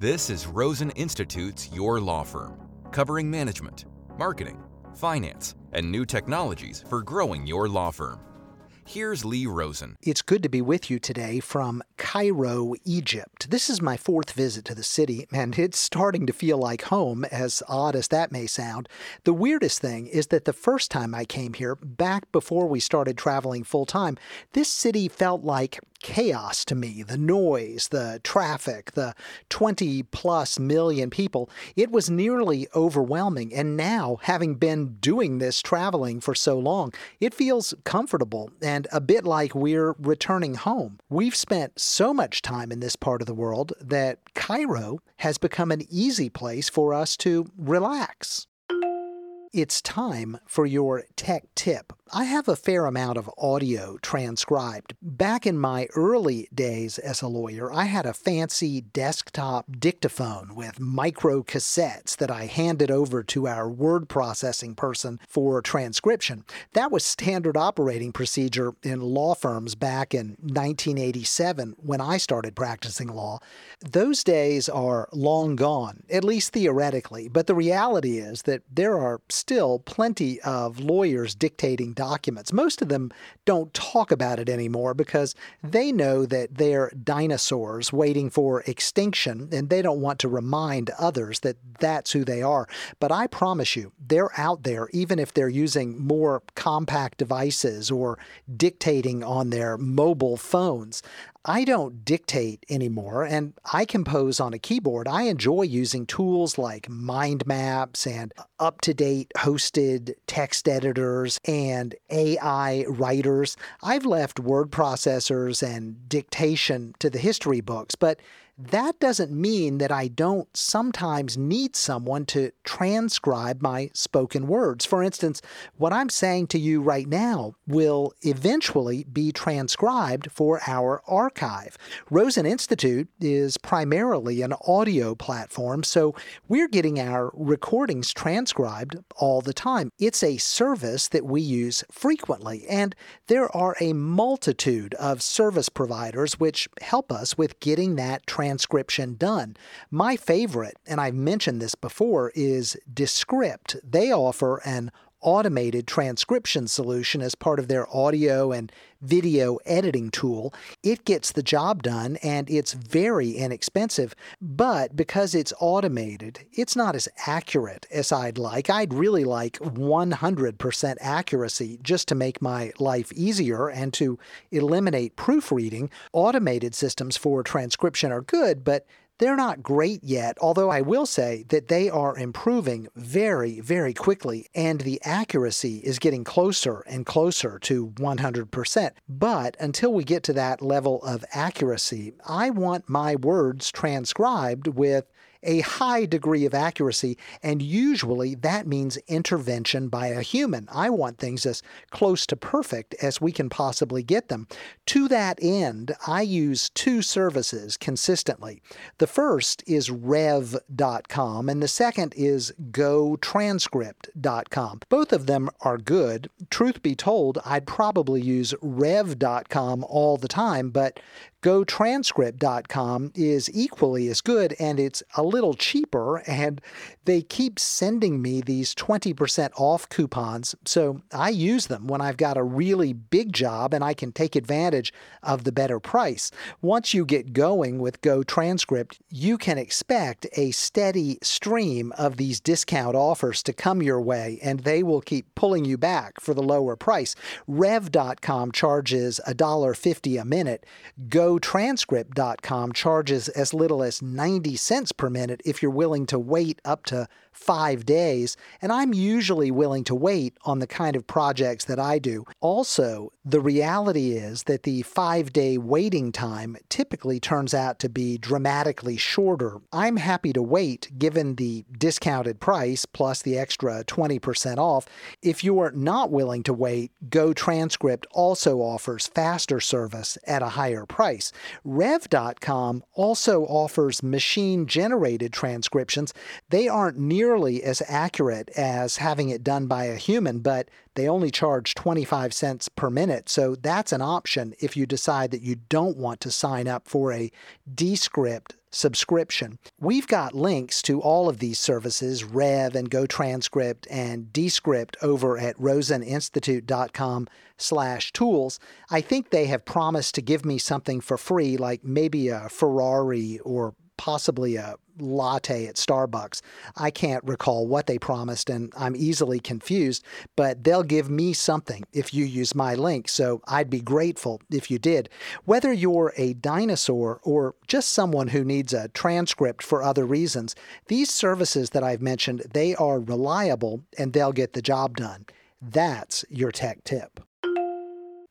This is Rosen Institute's Your Law Firm, covering management, marketing, finance, and new technologies for growing your law firm. Here's Lee Rosen. It's good to be with you today from Cairo, Egypt. This is my fourth visit to the city, and it's starting to feel like home, as odd as that may sound. The weirdest thing is that the first time I came here, back before we started traveling full-time, this city felt like chaos to me. The noise, the traffic, the 20-plus million people, it was nearly overwhelming. And now, having been doing this traveling for so long, it feels comfortable and a bit like we're returning home. We've spent so much time in this part of the world that Cairo has become an easy place for us to relax. It's time for your tech tip. I have a fair amount of audio transcribed. Back in my early days as a lawyer, I had a fancy desktop dictaphone with micro cassettes that I handed over to our word processing person for transcription. That was standard operating procedure in law firms back in 1987 when I started practicing law. Those days are long gone, at least theoretically, but the reality is that there are still plenty of lawyers dictating documents. Most of them don't talk about it anymore because they know that they're dinosaurs waiting for extinction and they don't want to remind others that that's who they are. But I promise you, they're out there, even if they're using more compact devices or dictating on their mobile phones. I don't dictate anymore, and I compose on a keyboard. I enjoy using tools like mind maps and up-to-date hosted text editors and AI writers. I've left word processors and dictation to the history books, but that doesn't mean that I don't sometimes need someone to transcribe my spoken words. For instance, what I'm saying to you right now will eventually be transcribed for our archive. Rosen Institute is primarily an audio platform, so we're getting our recordings transcribed all the time. It's a service that we use frequently, and there are a multitude of service providers which help us with getting that transcription done. My favorite, and I've mentioned this before, is Descript. They offer an automated transcription solution as part of their audio and video editing tool. It gets the job done and it's very inexpensive, but because it's automated, it's not as accurate as I'd like. I'd really like 100% accuracy just to make my life easier and to eliminate proofreading. Automated systems for transcription are good, but they're not great yet, although I will say that they are improving very, very quickly, and the accuracy is getting closer and closer to 100%. But until we get to that level of accuracy, I want my words transcribed with a high degree of accuracy, and usually that means intervention by a human. I want things as close to perfect as we can possibly get them. To that end, I use two services consistently. The first is Rev.com, and the second is GoTranscript.com. Both of them are good. Truth be told, I'd probably use Rev.com all the time, but GoTranscript.com is equally as good, and it's a little cheaper, and they keep sending me these 20% off coupons, so I use them when I've got a really big job and I can take advantage of the better price. Once you get going with GoTranscript, you can expect a steady stream of these discount offers to come your way, and they will keep pulling you back for the lower price. Rev.com charges $1.50 a minute. GoTranscript.com charges as little as 90 cents per minute if you're willing to wait up to 5 days, and I'm usually willing to wait on the kind of projects that I do. Also, the reality is that the 5-day waiting time typically turns out to be dramatically shorter. I'm happy to wait given the discounted price plus the extra 20% off. If you are not willing to wait, GoTranscript also offers faster service at a higher price. Rev.com also offers machine-generated transcriptions. They aren't nearly as accurate as having it done by a human, but they only charge 25 cents per minute, so that's an option if you decide that you don't want to sign up for a Descript subscription. We've got links to all of these services, Rev and GoTranscript and Descript, over at roseninstitute.com/tools. I think they have promised to give me something for free, like maybe a Ferrari or possibly a latte at Starbucks. I can't recall what they promised, and I'm easily confused, but they'll give me something if you use my link, so I'd be grateful if you did. Whether you're a dinosaur or just someone who needs a transcript for other reasons, these services that I've mentioned, they are reliable, and they'll get the job done. That's your tech tip.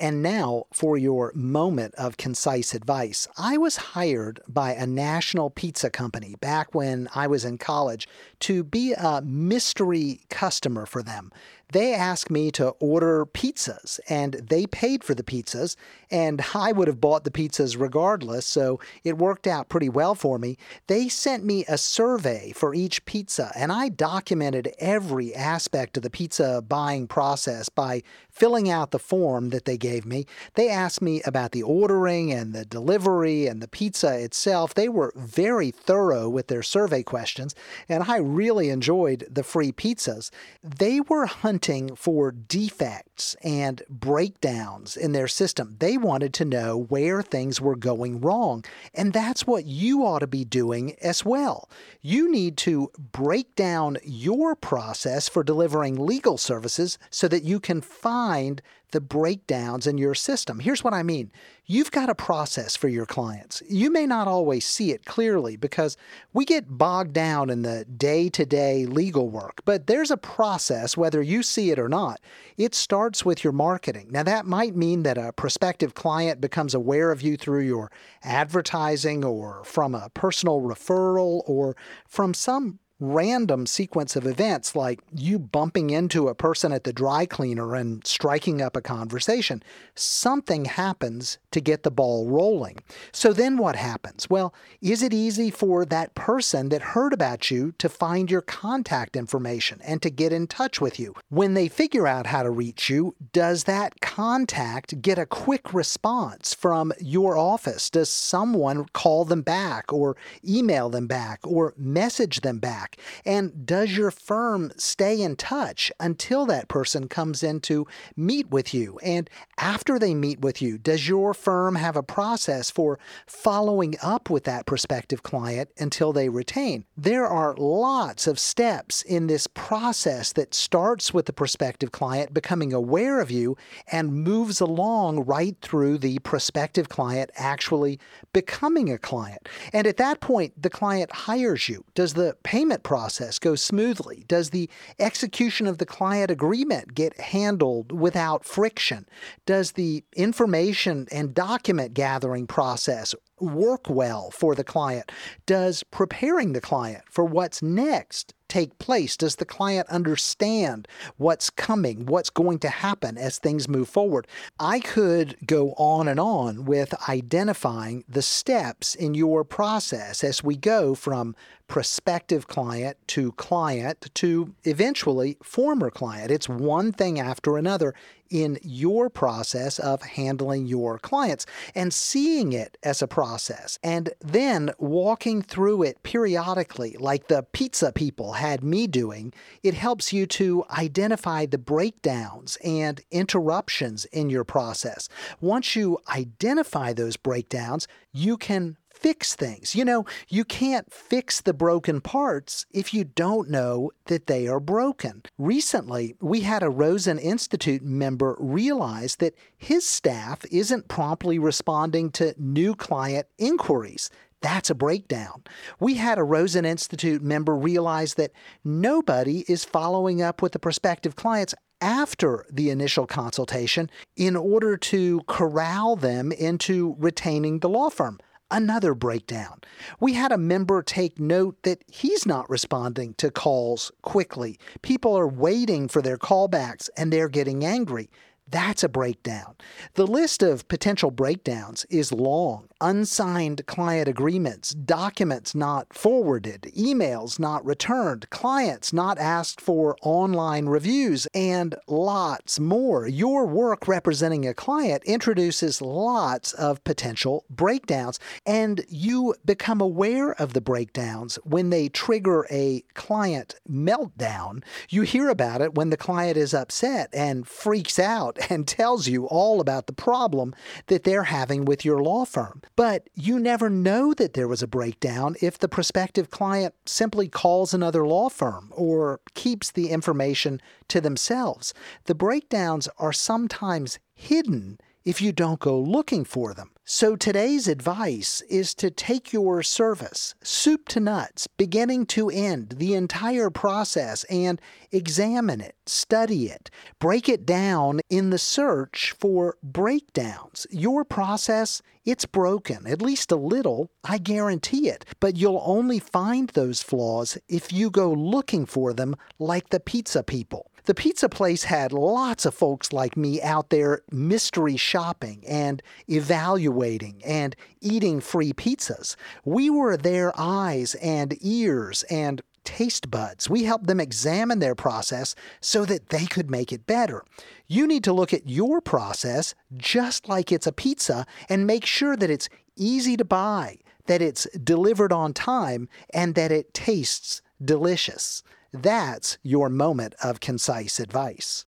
And now for your moment of concise advice. I was hired by a national pizza company back when I was in college to be a mystery customer for them. They asked me to order pizzas, and they paid for the pizzas, and I would have bought the pizzas regardless, so it worked out pretty well for me. They sent me a survey for each pizza, and I documented every aspect of the pizza buying process by filling out the form that they gave me. They asked me about the ordering and the delivery and the pizza itself. They were very thorough with their survey questions, and I really enjoyed the free pizzas. They were hunting for defects and breakdowns in their system. They wanted to know where things were going wrong, and that's what you ought to be doing as well. You need to break down your process for delivering legal services so that you can find the breakdowns in your system. Here's what I mean. You've got a process for your clients. You may not always see it clearly because we get bogged down in the day-to-day legal work, but there's a process whether you see it or not. It starts with your marketing. Now, that might mean that a prospective client becomes aware of you through your advertising or from a personal referral or from some random sequence of events like you bumping into a person at the dry cleaner and striking up a conversation. Something happens to get the ball rolling. So then what happens? Well, is it easy for that person that heard about you to find your contact information and to get in touch with you? When they figure out how to reach you, does that contact get a quick response from your office? Does someone call them back or email them back or message them back? And does your firm stay in touch until that person comes in to meet with you? And after they meet with you, does your firm have a process for following up with that prospective client until they retain? There are lots of steps in this process that starts with the prospective client becoming aware of you and moves along right through the prospective client actually becoming a client. And at that point, the client hires you. Does the payment process go smoothly? Does the execution of the client agreement get handled without friction? Does the information and document gathering process work well for the client? Does preparing the client for what's next take place? Does the client understand what's coming, what's going to happen as things move forward? I could go on and on with identifying the steps in your process as we go from prospective client to eventually former client. It's one thing after another in your process of handling your clients and seeing it as a process and then walking through it periodically like the pizza people had me doing. It helps you to identify the breakdowns and interruptions in your process. Once you identify those breakdowns, you can fix things. You know, you can't fix the broken parts if you don't know that they are broken. Recently, we had a Rosen Institute member realize that his staff isn't promptly responding to new client inquiries. That's a breakdown. We had a Rosen Institute member realize that nobody is following up with the prospective clients after the initial consultation in order to corral them into retaining the law firm. Another breakdown. We had a member take note that he's not responding to calls quickly. People are waiting for their callbacks and they're getting angry. That's a breakdown. The list of potential breakdowns is long. Unsigned client agreements, documents not forwarded, emails not returned, clients not asked for online reviews, and lots more. Your work representing a client introduces lots of potential breakdowns, and you become aware of the breakdowns when they trigger a client meltdown. You hear about it when the client is upset and freaks out and tells you all about the problem that they're having with your law firm. But you never know that there was a breakdown if the prospective client simply calls another law firm or keeps the information to themselves. The breakdowns are sometimes hidden if you don't go looking for them. So today's advice is to take your service, soup to nuts, beginning to end, the entire process, and examine it, study it, break it down in the search for breakdowns. Your process, it's broken, at least a little, I guarantee it. But you'll only find those flaws if you go looking for them like the pizza people. The pizza place had lots of folks like me out there mystery shopping and evaluating and eating free pizzas. We were their eyes and ears and taste buds. We helped them examine their process so that they could make it better. You need to look at your process just like it's a pizza and make sure that it's easy to buy, that it's delivered on time, and that it tastes delicious. That's your moment of concise advice.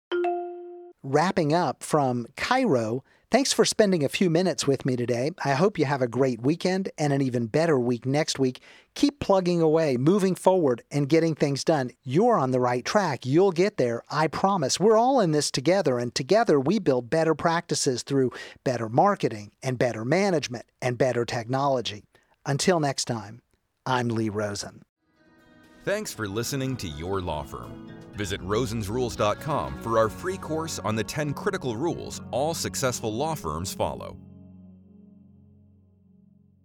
Wrapping up from Cairo, thanks for spending a few minutes with me today. I hope you have a great weekend and an even better week next week. Keep plugging away, moving forward, and getting things done. You're on the right track. You'll get there, I promise. We're all in this together, and together we build better practices through better marketing and better management and better technology. Until next time, I'm Lee Rosen. Thanks for listening to Your Law Firm. Visit rosensrules.com for our free course on the 10 critical rules all successful law firms follow.